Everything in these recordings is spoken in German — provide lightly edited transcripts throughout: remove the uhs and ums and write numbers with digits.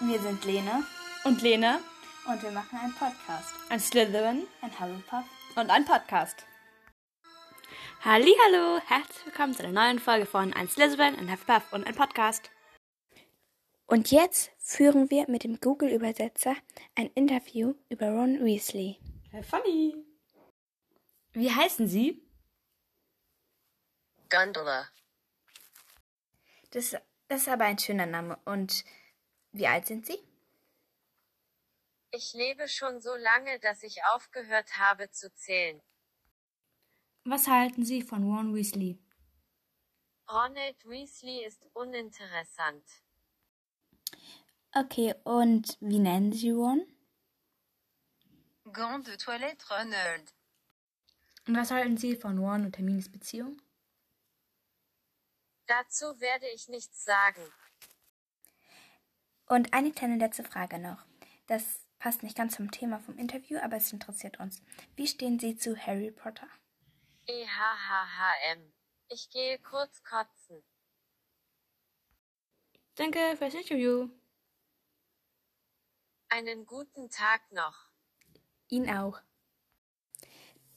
Wir sind Lena und Lena und wir machen einen Podcast. Ein Slytherin, ein Hufflepuff und ein Podcast. Hallihallo, herzlich willkommen zu einer neuen Folge von Ein Slytherin, ein Hufflepuff und ein Podcast. Und jetzt führen wir mit dem Google-Übersetzer ein Interview über Ron Weasley. Funny! Wie heißen Sie? Gondola. Das ist aber ein schöner Name. Und wie alt sind Sie? Ich lebe schon so lange, dass ich aufgehört habe zu zählen. Was halten Sie von Ron Weasley? Ronald Weasley ist uninteressant. Okay, und wie nennen Sie Ron? Gant de Toilette Ronald. Und was halten Sie von Ron und Hermines Beziehung? Dazu werde ich nichts sagen. Und eine kleine letzte Frage noch. Das passt nicht ganz zum Thema vom Interview, aber es interessiert uns. Wie stehen Sie zu Harry Potter? EHHHM. Ich gehe kurz kotzen. Danke fürs Interview. Einen guten Tag noch. Ihnen auch.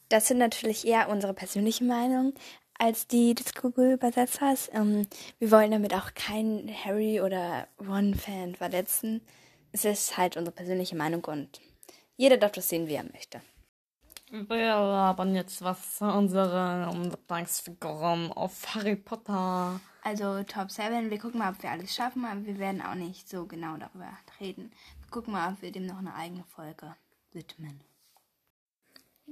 Das sind natürlich eher unsere persönlichen Meinungen als die des Google-Übersetzers. Wir wollen damit auch keinen Harry- oder Ron-Fan verletzen. Es ist halt unsere persönliche Meinung und jeder darf das sehen, wie er möchte. Wir labern jetzt was zu unseren Gedankenfiguren auf Harry Potter. Also Top 7, wir gucken mal, ob wir alles schaffen, aber wir werden auch nicht so genau darüber reden. Wir gucken mal, ob wir dem noch eine eigene Folge widmen.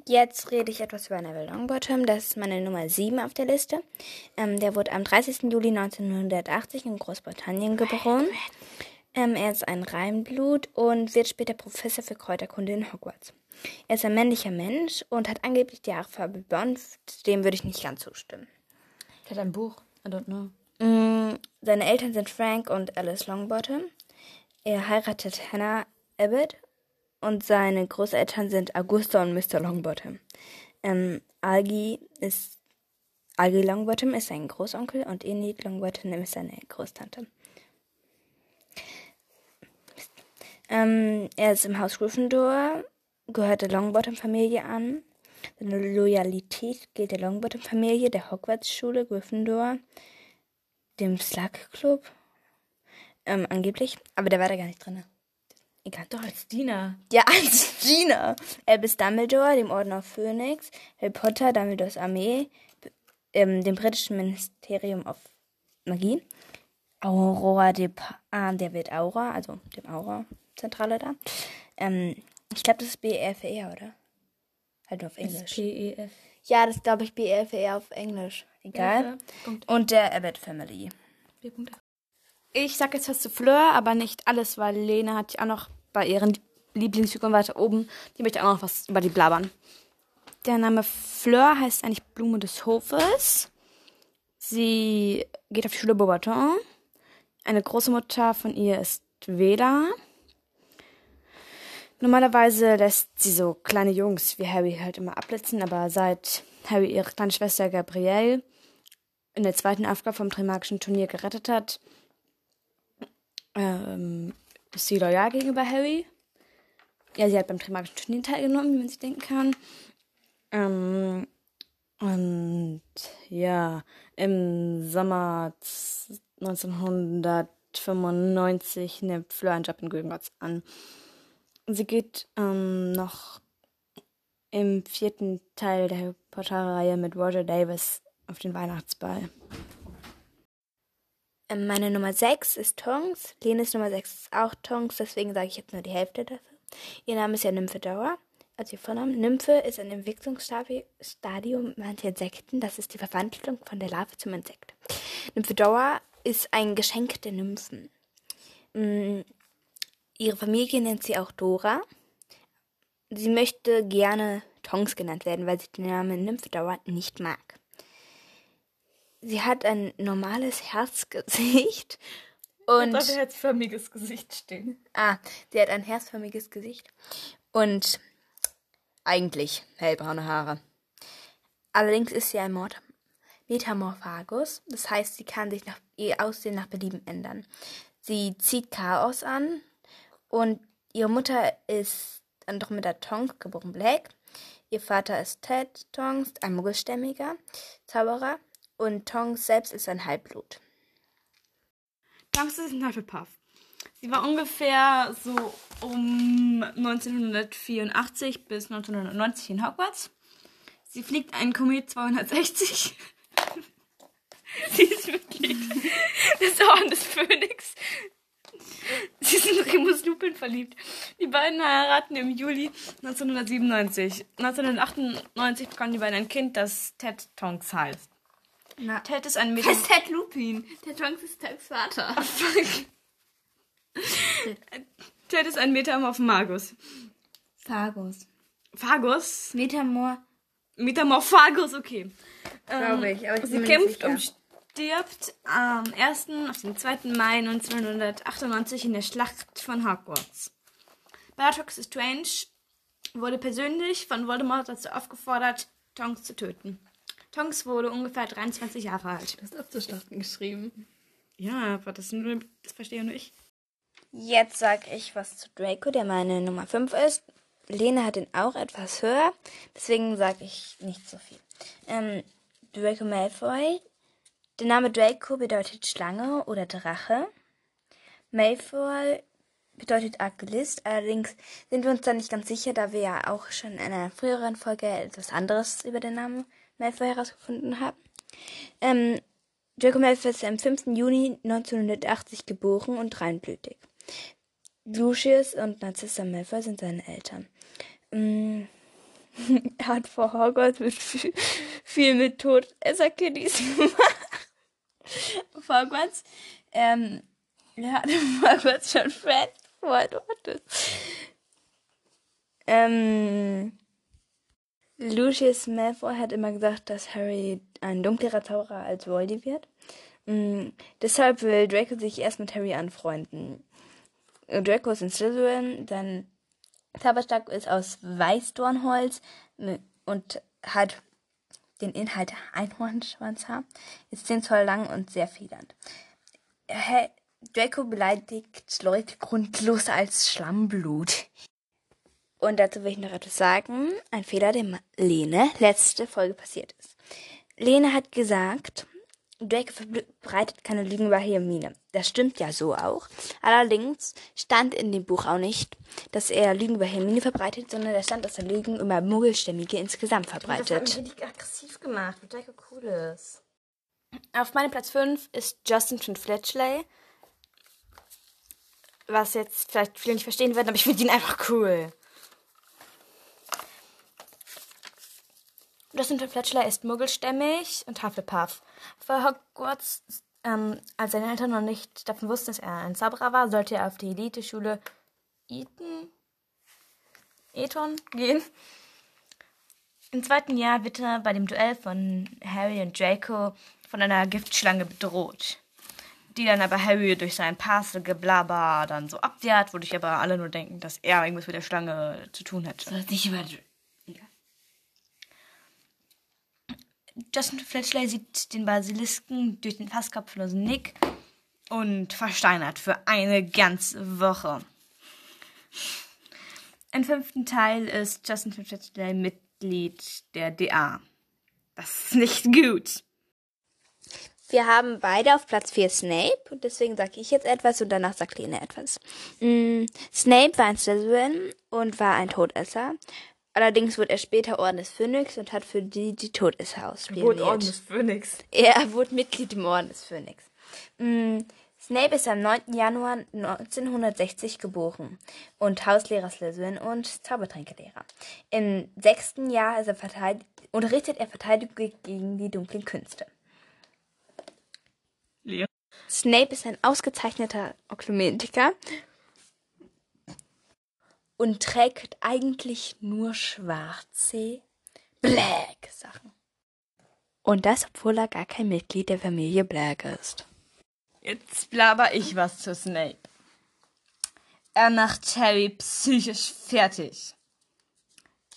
Jetzt rede ich etwas über Neville Longbottom, das ist meine Nummer 7 auf der Liste. Der wurde am 30. Juli 1980 in Großbritannien geboren. Er ist ein Reinblut und wird später Professor für Kräuterkunde in Hogwarts. Er ist ein männlicher Mensch und hat angeblich die Haarfarbe blond, dem würde ich nicht ganz zustimmen. Er hat ein Buch, I don't know. Seine Eltern sind Frank und Alice Longbottom. Er heiratet Hannah Abbott. Und seine Großeltern sind Augusta und Mr. Longbottom. Algie Longbottom ist sein Großonkel und Enid Longbottom ist seine Großtante. Er ist im Haus Gryffindor, gehört der Longbottom-Familie an. Seine Loyalität gilt der Longbottom-Familie, der Hogwarts-Schule, Gryffindor, dem Slug-Club, angeblich. Aber der war da gar nicht drin. Egal. Doch, als Diener. Ja, als Diener. Er ist Dumbledore, dem Ordnung des Phönix, Harry Potter, Dumbledores Armee, dem britischen Ministerium of Magie, Aurora der wird Aura, also dem Aura-Zentrale da. Ich glaube, das ist BEFER, oder? Halt nur auf Englisch. PEF. Ja, das glaube ich BEFER auf Englisch. Egal. Und der Abbott Family. Ich sag jetzt was zu Fleur, aber nicht alles, weil Lena hat ja auch noch bei ihren Lieblingsfiguren weiter oben, die möchte auch noch was über die blabbern. Der Name Fleur heißt eigentlich Blume des Hofes. Sie geht auf die Schule Beauxbatons. Eine Großmutter von ihr ist Vela. Normalerweise lässt sie so kleine Jungs wie Harry halt immer abblitzen, aber seit Harry ihre kleine Schwester Gabrielle in der zweiten Aufgabe vom Trimagischen Turnier gerettet hat, ist sie loyal gegenüber Harry. Ja, sie hat beim Trimagischen Turnier teilgenommen, wie man sich denken kann. Und ja, im Sommer 1995 nimmt Fleur einen Job in Gringotts an. Sie geht noch im 4. Teil der Harry Potter-Reihe mit Roger Davis auf den Weihnachtsball. Meine Nummer 6 ist Tonks. Lenes Nummer 6 ist auch Tonks, deswegen sage ich jetzt nur die Hälfte dafür. Ihr Name ist ja Nymphadora, also ihr Vorname. Nymphe ist ein Entwicklungsstadium mancher Insekten. Das ist die Verwandlung von der Larve zum Insekt. Nymphadora ist ein Geschenk der Nymphen. Ihre Familie nennt sie auch Dora. Sie möchte gerne Tonks genannt werden, weil sie den Namen Nymphadora nicht mag. Sie hat ein normales Herzgesicht und... Jetzt hat ein herzförmiges Gesicht stehen. Sie hat ein herzförmiges Gesicht und eigentlich hellbraune Haare. Allerdings ist sie ein Metamorphagus, das heißt, sie kann ihr Aussehen nach Belieben ändern. Sie zieht Chaos an, Und ihre Mutter ist Andromeda Tonks, geboren Black. Ihr Vater ist Ted Tonks, ein muggelstämmiger Zauberer. Und Tonks selbst ist ein Halbblut. Tonks ist ein Hufflepuff. Sie war ungefähr so um 1984 bis 1990 in Hogwarts. Sie fliegt einen Komet 260. Sie ist Mitglied des Ordnung des Phönix. Sie sind in Remus Lupin verliebt. Die beiden heiraten im Juli 1997. 1998 bekamen die beiden ein Kind, das Ted Tonks heißt. Na, Ted ist ein Mädchen. Das ist Ted Lupin. Ted Tonks ist Teds Vater. Oh, fuck. Ted ist ein Metamorphagus. Phagus? Metamorphagus, okay. Traurig, aber sie kämpft und stirbt am 1. auf den 2. Mai 1998 in der Schlacht von Hogwarts. Bellatrix Lestrange wurde persönlich von Voldemort dazu aufgefordert, Tonks zu töten. Tonks wurde ungefähr 23 Jahre alt. Das ist auch zur Schlacht geschrieben. Ja, aber das verstehe nur ich. Jetzt sag ich was zu Draco, der meine Nummer 5 ist. Lena hat ihn auch etwas höher, deswegen sag ich nicht so viel. Draco Malfoy. Der Name Draco bedeutet Schlange oder Drache. Malfoy bedeutet Arglist, allerdings sind wir uns da nicht ganz sicher, da wir ja auch schon in einer früheren Folge etwas anderes über den Namen Malfoy herausgefunden haben. Draco Malfoy ist am 5. Juni 1980 geboren und reinblütig. Lucius und Narzissa Malfoy sind seine Eltern. Er hat vor Hogwarts viel mit Todesser-Kiddies gemacht. Hogwarts. Er hat Hogwarts schon Friends, wo er dort ist. Lucius Malfoy hat immer gesagt, dass Harry ein dunklerer Zauberer als Voldy wird. Deshalb will Draco sich erst mit Harry anfreunden. Draco ist ein Slytherin, sein Zauberstab ist aus Weißdornholz und hat den Inhalt Einhornschwanzhaar, ist 10 Zoll lang und sehr federnd. Draco beleidigt Leute grundlos als Schlammblut. Und dazu will ich noch etwas sagen, ein Fehler, dem Lene letzte Folge passiert ist. Lene hat gesagt, Draco verbreitet keine Lügen bei Hermine. Das stimmt ja so auch. Allerdings stand in dem Buch auch nicht, dass er Lügen über Hermine verbreitet, sondern da stand, dass er Lügen über Muggelstämmige insgesamt verbreitet. Das hat mich richtig aggressiv gemacht, weil Draco cool ist. Auf meinem Platz 5 ist Justin Finch-Fletchley. Was jetzt vielleicht viele nicht verstehen werden, aber ich finde ihn einfach cool. Justin Finch-Fletchley ist muggelstämmig und Hufflepuff. Vor Hogwarts, als seine Eltern noch nicht davon wussten, dass er ein Zauberer war, sollte er auf die Elite-Schule Eton gehen. Im 2. Jahr wird er bei dem Duell von Harry und Draco von einer Giftschlange bedroht, die dann aber Harry durch sein Parselgeblabber dann so abwehrt, wodurch aber alle nur denken, dass er irgendwas mit der Schlange zu tun hätte. Das nicht über Justin Finch-Fletchley sieht den Basilisken durch den fast kopflosen Nick und versteinert für eine ganze Woche. Im 5. Teil ist Justin Finch-Fletchley Mitglied der DA. Das ist nicht gut. Wir haben beide auf Platz 4 Snape und deswegen sage ich jetzt etwas und danach sagt Lena etwas. Snape war ein Slytherin und war ein Todesser. Allerdings wurde er später Orden des Phönix und hat für die Todesser ausspioniert. Er wurde Orden des Phönix. Er wurde Mitglied im Orden des Phönix. Snape ist am 9. Januar 1960 geboren und Hauslehrer Slytherin und Zaubertränkelehrer. Im 6. Jahr ist er unterrichtet er Verteidigung gegen die dunklen Künste. Lehrer. Snape ist ein ausgezeichneter Okklumentiker. Und trägt eigentlich nur schwarze Black-Sachen. Und das, obwohl er gar kein Mitglied der Familie Black ist. Jetzt blabber ich was zu Snape. Er macht Harry psychisch fertig.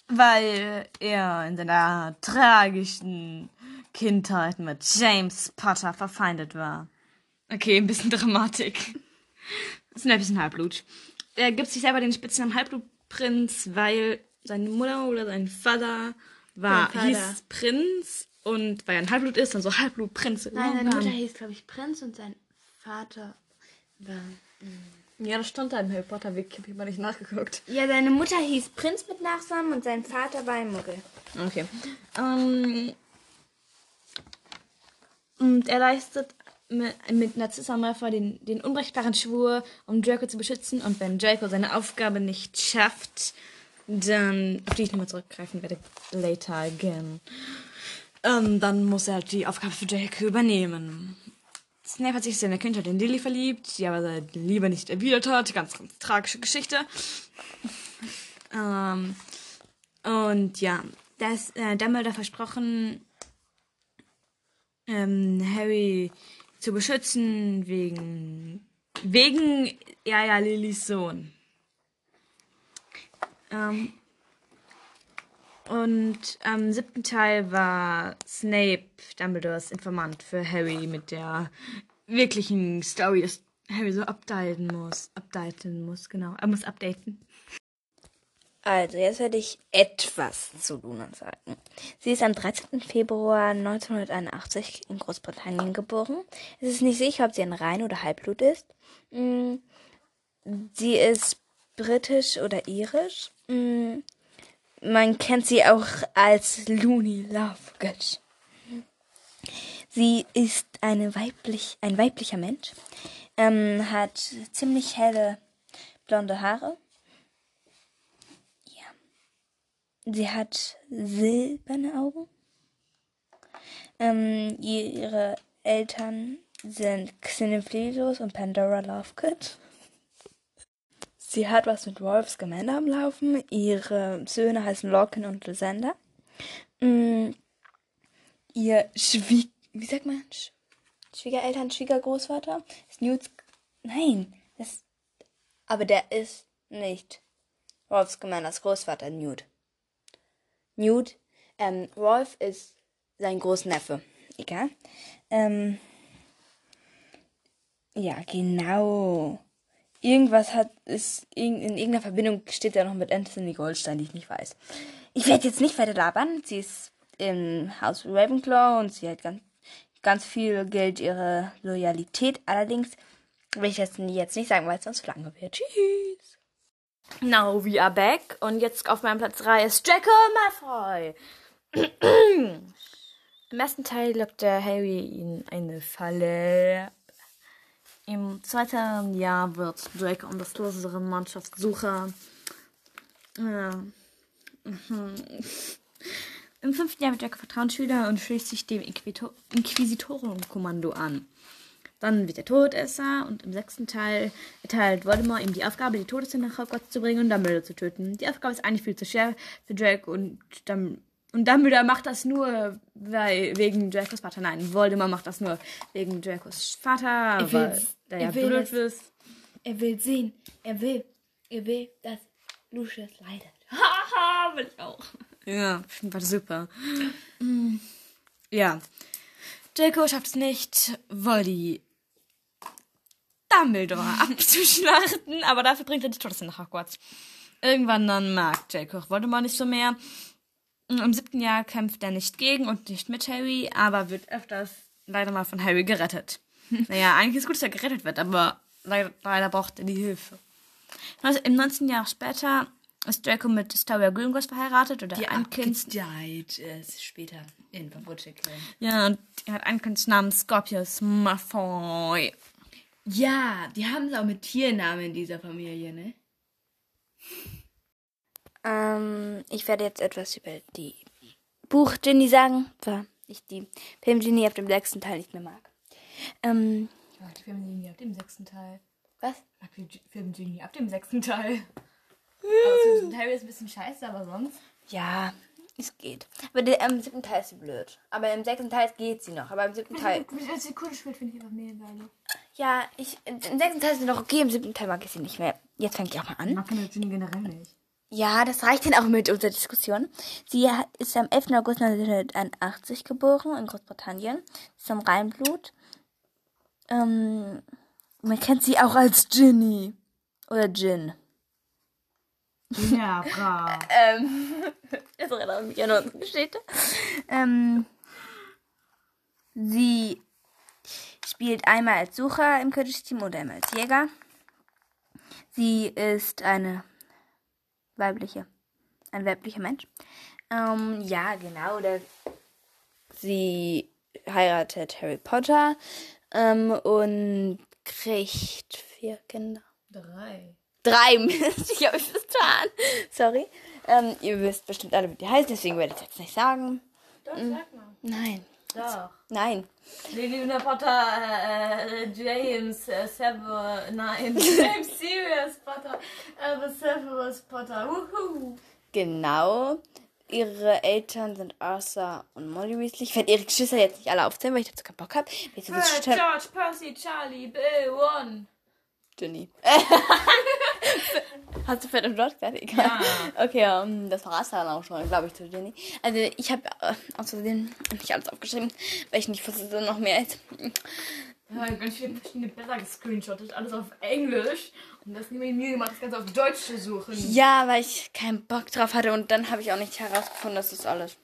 Weil er in seiner tragischen Kindheit mit James Potter verfeindet war. Okay, ein bisschen Dramatik. Snape ist ein Halbblut. Er gibt sich selber den Spitznamen Halbblutprinz, weil seine Mutter oder sein Vater hieß Prinz und weil er ein Halbblut ist, dann so Halbblutprinz. Nein, seine Mutter hieß, glaube ich, Prinz und sein Vater war... Ja, das stand da im Harry Potter Wiki, hab ich mal nicht nachgeguckt. Ja, seine Mutter hieß Prinz mit Nachnamen und sein Vater war ein Muggel. Okay. Und er leistet mit Narzissa Malfoy den unbrechbaren Schwur, um Draco zu beschützen. Und wenn Draco seine Aufgabe nicht schafft, dann, auf die ich nochmal zurückgreifen werde, later again, dann muss er halt die Aufgabe für Draco übernehmen. Snape hat sich in der Kindheit in Lily verliebt, die aber seine Liebe nicht erwidert hat. Ganz, ganz tragische Geschichte. Und ja, da ist Dumbledore versprochen, Harry zu beschützen wegen Lillys Sohn. Und am siebten Teil war Snape Dumbledores Informant für Harry mit der wirklichen Story, dass Harry so updaten muss, genau. Er muss updaten. Also, jetzt werde ich etwas zu Luna sagen. Sie ist am 13. Februar 1981 in Großbritannien geboren. Es ist nicht sicher, ob sie ein Rein- oder Halbblut ist. Sie ist britisch oder irisch. Man kennt sie auch als Luna Lovegood. Sie ist ein weiblicher Mensch, hat ziemlich helle blonde Haare. Ja. Sie hat silberne Augen. Ihre Eltern sind Xenophilius und Pandora Lovegood. Sie hat was mit James Potter am Laufen. Ihre Söhne heißen Lorcan und Lysander. Ihr Schwiegergroßvater ist Newt... Nein, aber der ist nicht James Potters Großvater, Newt. Newt, Rolf ist sein Großneffe. Egal. Ja, genau. In irgendeiner Verbindung steht er noch mit Anthony Goldstein, die ich nicht weiß. Ich werde jetzt nicht weiter labern. Sie ist im Haus Ravenclaw und sie hat ganz, ganz viel Geld, ihre Loyalität. Allerdings will ich das jetzt nicht sagen, weil es sonst lange wird. Tschüss! Now we are back. Und jetzt auf meinem Platz 3 ist Draco Malfoy. Im ersten Teil lockt der Harry in eine Falle. Im zweiten Jahr wird Draco unbeschlossene Mannschaftssucher. Im fünften Jahr wird Draco Vertrauensschüler und schließt sich dem Inquisitorenkommando an. Dann wird er Todesser und im sechsten Teil erteilt Voldemort ihm die Aufgabe, die Todesser nach Hogwarts zu bringen und Dumbledore zu töten. Die Aufgabe ist eigentlich viel zu schwer für Draco und Dumbledore macht das nur wegen Dracos Vater. Nein, Voldemort macht das nur wegen Dracos Vater, weil der ja blöd ist. Er will sehen. Er will, dass Lucius leidet. Haha, will ich auch. Ja, war super. Ja. Draco schafft es nicht, Voldy Dumbledore abzuschlachten, aber dafür bringt er die Todesser nach Hogwarts. Irgendwann dann mag Draco Voldemort nicht so mehr. Im siebten Jahr kämpft er nicht gegen und nicht mit Harry, aber wird öfters leider mal von Harry gerettet. Naja, eigentlich ist es gut, dass er gerettet wird, aber leider braucht er die Hilfe. Im 19. Jahr später ist Draco mit Storia Gringotts verheiratet oder die ein Kind. Ist später in Verwutschung. Ja, und er hat ein Kind namens Scorpius Malfoy. Ja, die haben es auch mit Tiernamen in dieser Familie, ne? Ich werde jetzt etwas über die Buch-Ginny sagen, weil ich die Film-Ginny ab dem sechsten Teil nicht mehr mag. Ich mag die Film-Ginny ab dem sechsten Teil. Was? Ich mag die Film-Ginny ab dem sechsten Teil. Aber siebten Teil ist ein bisschen scheiße, aber sonst? Ja, es geht. Aber im siebten Teil ist sie blöd. Aber im sechsten Teil geht sie noch. Aber im siebten Teil... Als sie Kunde spielt, finde ich einfach mehr geil. Ja, im sechsten Teil ist sie noch okay, im siebten Teil mag ich sie nicht mehr. Jetzt fange ich auch mal an. Ich mag die Ginny generell nicht. Ja, das reicht dann auch mit unserer Diskussion. Sie ist am 11. August 1981 geboren in Großbritannien. Sie ist am Reinblut. Man kennt sie auch als Ginny. Oder Gin. Ja, brav. Das erinnert mich an unsere Geschichte. Sie spielt einmal als Sucher im Quidditch-Team oder einmal als Jäger. Sie ist ein weiblicher Mensch. Ja, genau. Sie heiratet Harry Potter und kriegt 4 Kinder. 3. 3, Mist, ich habe es getan. Sorry. Ihr wisst bestimmt alle, wie die heißt, deswegen werde ich es jetzt nicht sagen. Doch, sag mal. Nein. Doch. Nein. Luna Potter, James Sirius Potter, Severus Potter, wuhu. Genau. Ihre Eltern sind Arthur und Molly Weasley. Ich werde ihre Geschwister jetzt nicht alle aufzählen, weil ich dazu keinen Bock habe. George, Percy, Charlie, Bill, Ron. Ginny. Hast du verdammt dort gesagt? Egal. Ja. Okay, das war's dann auch schon, glaube ich, zu Ginny. Also, ich habe aus Versehen nicht alles aufgeschrieben, weil ich nicht wusste, so noch mehr ist. Ja, ganz viele verschiedene Bilder gescreenshottet, alles auf Englisch. Und das habe ich mir gemacht, das Ganze auf Deutsch zu suchen. Ja, weil ich keinen Bock drauf hatte und dann habe ich auch nicht herausgefunden, dass das alles.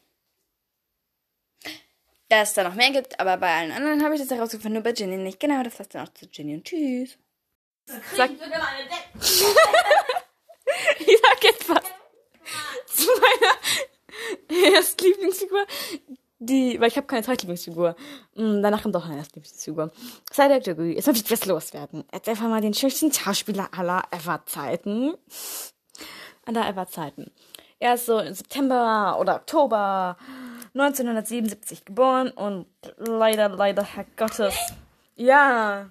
Dass es da noch mehr gibt, aber bei allen anderen habe ich das herausgefunden, nur bei Ginny nicht. Genau, das war's dann auch zu Ginny und tschüss. Sag sogar meine ich sag jetzt was zu meiner Erstlieblingsfigur, weil ich habe keine Zweitlieblingsfigur. Danach kommt auch eine Erstlieblingsfigur. Sei der Jury, jetzt muss ich was loswerden. Jetzt einfach mal den schönsten Schauspieler aller Ever-Zeiten. Er ist so im September oder Oktober 1977 geboren und leider, Herr Gottes. Ja.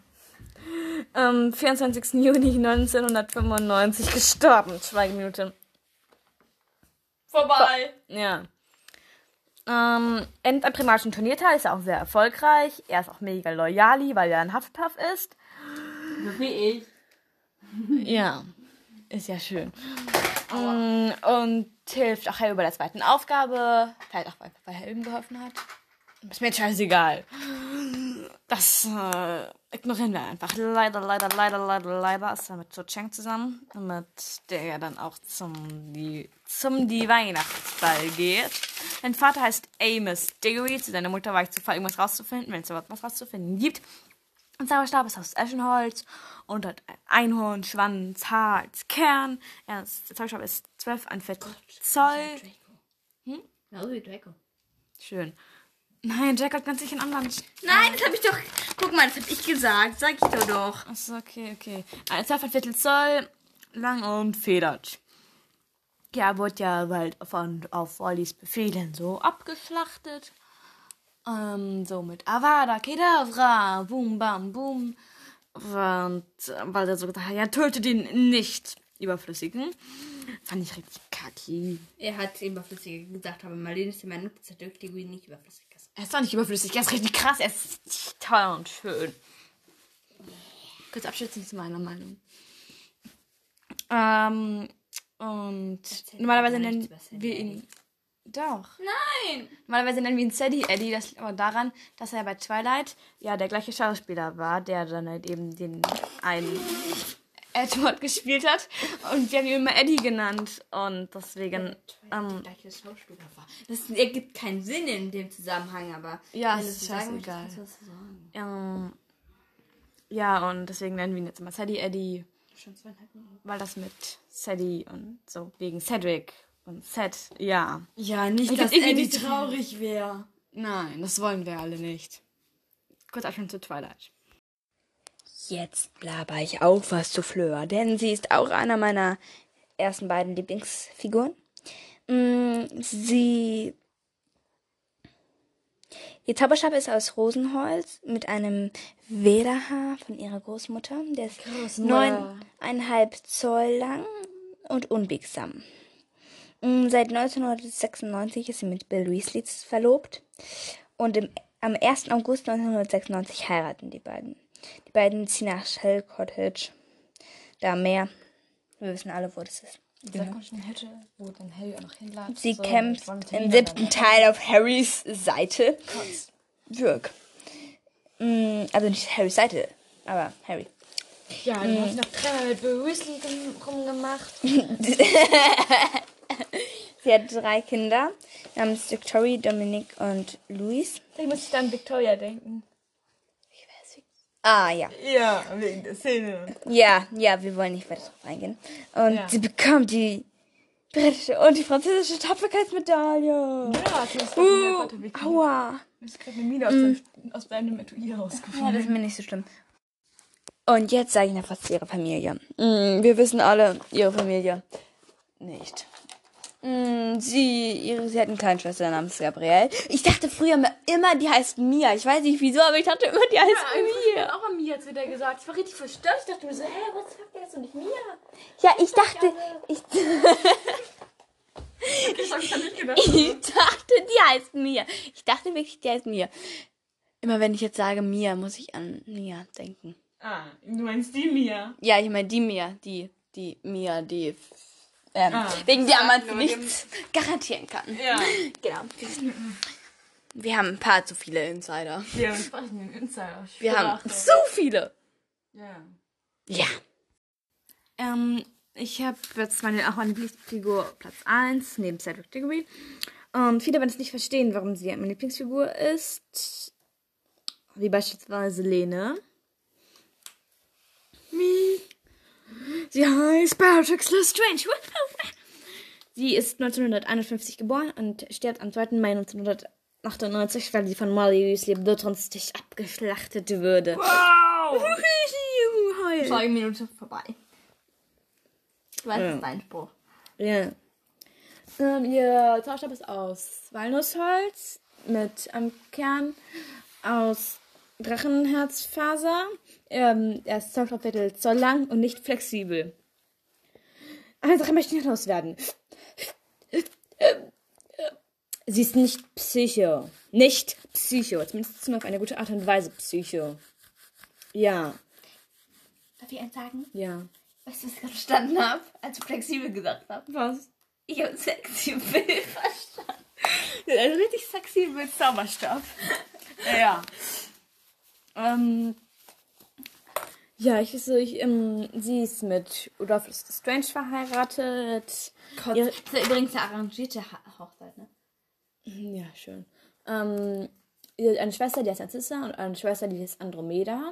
Am 24. Juni 1995 gestorben. Schweigeminute. Vorbei. Ja. Endet am Trimagisches Turnier teil. Ist er auch sehr erfolgreich. Er ist auch mega loyali, weil er ein Hufflepuff ist. So wie ich. Ja. Ist ja schön. Und hilft auch Harry bei der zweiten Aufgabe. Vielleicht auch, weil Harry ihm geholfen hat. Ist mir scheißegal. Das ignorieren wir einfach. Leider ist er mit Cho Chang zusammen, mit der er dann auch zum Weihnachtsball geht. Mein Vater heißt Amos Diggory. Zu seiner Mutter war ich zu faul, irgendwas rauszufinden, wenn es da was rauszufinden gibt. Und Zauberstab ist aus Eschenholz und hat ein Einhorn, Schwanz, Haar als Kern. Der Zauberstab ist 12,25 Zoll. Genauso wie Draco. Schön. Nein, Jack hat ganz sicher einen anderen. Nein, das hab ich doch. Guck mal, das hab ich gesagt. Sag ich dir doch. Achso, okay. 12,25 Zoll, lang und federt. Ja, wurde ja halt auf Wallys Befehlen so abgeschlachtet. So mit Avada Kedavra, boom, bam, boom. Und weil er so gesagt hat, ja, töte den nicht Überflüssigen. Fand ich richtig kacki. Er hat Überflüssige gesagt, aber Marlene ist immer nutzt, dass er nicht überflüssig ist. Er ist doch nicht überflüssig, er ist richtig krass, er ist toll und schön. Kurz abschätzen zu meiner Meinung. Und normalerweise nennen wir ihn... Doch. Nein! Normalerweise nennen wir ihn Sadie Eddie, das liegt aber daran, dass er bei Twilight ja der gleiche Schauspieler war, der dann halt eben den einen... Edward gespielt hat und wir haben ihn immer Eddie genannt und deswegen das ergibt keinen Sinn in dem Zusammenhang, aber ja, das ist scheißegal. Ja, und deswegen nennen wir ihn jetzt immer Sadie Eddie, schon 2,5 Minuten, weil das mit Sadie und so wegen Cedric und Seth, ja. Ja, nicht, dass Eddie traurig wäre. Nein, das wollen wir alle nicht. Kurz auch schon zu Twilight. Jetzt blaber ich auch was zu Fleur, denn sie ist auch einer meiner ersten beiden Lieblingsfiguren. Ihr Zauberstab ist aus Rosenholz mit einem Wederhaar von ihrer Großmutter. Der ist 9,5 Zoll lang und unbiegsam. Seit 1996 ist sie mit Bill Weasley verlobt und am 1. August 1996 heiraten die beiden. Die beiden ziehen nach Shell Cottage. Da mehr. Wir wissen alle, wo das ist. Genau. Wo dann Harry auch noch hinladen. Sie kämpft im 7. Teil auf Harrys Seite. Dirk. Also nicht Harrys Seite, aber Harry. Ja, du hast noch dreimal mit Weasley rumgemacht. Sie hat 3 Kinder namens Victoria, Dominic und Louis. Da muss ich an Victoria denken. Ah, ja. Ja, wegen der Szene. Ja, ja, wir wollen nicht weiter drauf eingehen. Und ja, sie bekommt die britische und die französische Tapferkeitsmedaille. Ja, das ist aua. Du hast gerade eine Mine aus deinem Etui rausgefunden. Ja, das ist mir nicht so schlimm. Und jetzt sage ich noch was zu ihrer Familie. Wir wissen alle ihre Familie nicht. Sie hat eine kleine Schwester namens Gabrielle. Ich dachte früher immer, die heißt Mia. Ich weiß nicht wieso, aber ich dachte immer, die heißt Mia. Ich habe auch Mia zu dir gesagt. Ich war richtig verstört. Ich dachte mir so, hä, was sagt der jetzt und nicht Mia? Ja, ich dachte... Ich dachte, die heißt Mia. Ich dachte wirklich, die heißt Mia. Immer wenn ich jetzt sage Mia, muss ich an Mia denken. Ah, du meinst die Mia? Ja, ich meine die Mia. Die Mia, die... wegen der man nichts garantieren kann. Ja. Genau. Wir haben ein paar zu viele Insider. Ja, wir sprechen den Insider. Wir haben zu viele. Ja. Ja. Ich habe jetzt meine Lieblingsfigur Platz 1 neben Cedric Diggory. Und viele werden es nicht verstehen, warum sie meine Lieblingsfigur ist. Wie beispielsweise Lene. Sie heißt Bellatrix Lestrange. Sie ist 1951 geboren und stirbt am 2. Mai 1998, weil sie von Molly Weasley blutrünstig abgeschlachtet würde. Wow! Heul. 2 Minuten vorbei. Ich weiß, das ist dein Spruch. Ja. Ihr Zauberstab ist aus Walnussholz mit einem Kern aus Drachenherzfaser. Er ist 12,25 Zoll lang und nicht flexibel. Eine Sache möchte ich noch loswerden. Sie ist nicht Psycho. Nicht Psycho. Zumindest nur auf eine gute Art und Weise Psycho. Ja. Darf ich eins sagen? Ja. Weißt du, was ich gerade verstanden habe, als du flexibel gesagt hast? Was? Ich habe sexibel verstanden. Ein richtig sexibel Zauberstab. Ja. Ja, sie ist mit Rudolph Lestrange verheiratet. Gott, das ist ja übrigens eine arrangierte Hochzeit, ne? Ja, schön. Sie hat eine Schwester, die heißt Narzissa, und eine Schwester, die heißt Andromeda.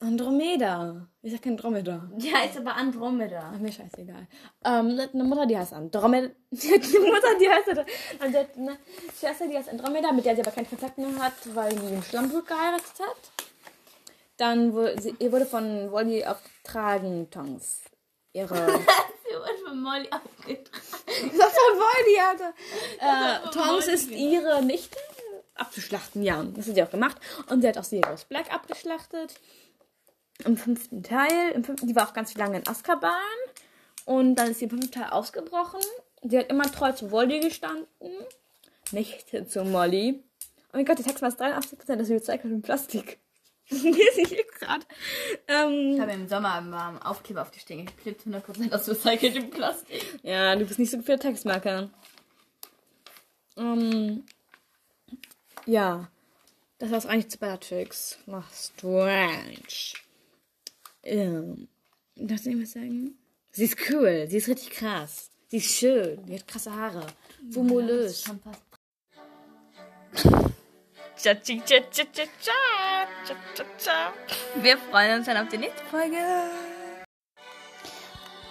Andromeda. Ich sag kein Andromeda. Die heißt aber Andromeda. Ach, mir scheißegal. Eine Mutter, die heißt Andromeda. Und sie hat eine Schwester, die heißt Andromeda, mit der sie aber keinen Kontakt mehr hat, weil sie den Schlammbrück geheiratet hat. Dann wurde von Molly aufgetragen, Tonks. Sie wurde von Molly aufgetragen. Das war Molly, Alter. Tonks ist ihre Nichte abzuschlachten, ja. Das hat sie auch gemacht. Und sie hat auch Sirius Black abgeschlachtet. Im 5. Teil. Die war auch ganz lange in Azkaban. Und dann ist sie im 5. Teil ausgebrochen. Sie hat immer treu zu Voldy gestanden. Nicht zu Molly. Oh mein Gott, der Text war 83%, das ist recycelt Plastik. Lese ich gerade. Ich habe im Sommer einen Aufkleber auf die Stirn geklebt, 100% aus recyceltem Plastik. Ja, du bist nicht so gut für Textmarker. Ja. Das war's eigentlich zu Bellatrix. Lestrange. Darfst du irgendwas sagen? Sie ist cool. Sie ist richtig krass. Sie ist schön. Sie hat krasse Haare. Fumulös. Wir freuen uns dann auf die nächste Folge.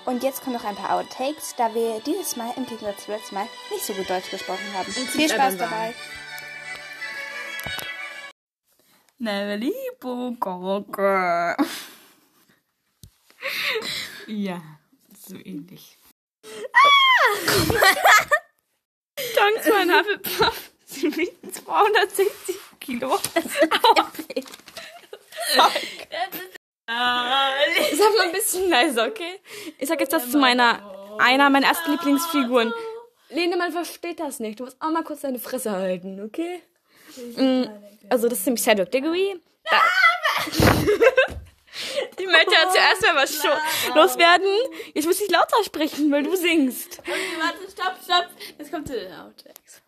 Und jetzt kommen noch ein paar Outtakes, da wir dieses Mal im Gegensatz zum letzten Mal nicht so gut Deutsch gesprochen haben. Viel Spaß dabei. Ja, so ähnlich. Tonks war ein Hufflepuff. Sie wiegen 260 Kilo. Das ist episch. Ich sag mal ein bisschen leiser, okay? Ich sag jetzt das zu einer meiner ersten Lieblingsfiguren. Lene, man versteht das nicht. Du musst auch mal kurz deine Fresse halten, okay? Also das ist nämlich Cedric Diggory. Die Mädchen hat zuerst mal was loswerden. Jetzt muss ich lauter sprechen, weil du singst. Okay, warte, stopp. Jetzt kommt zu den Outtakes.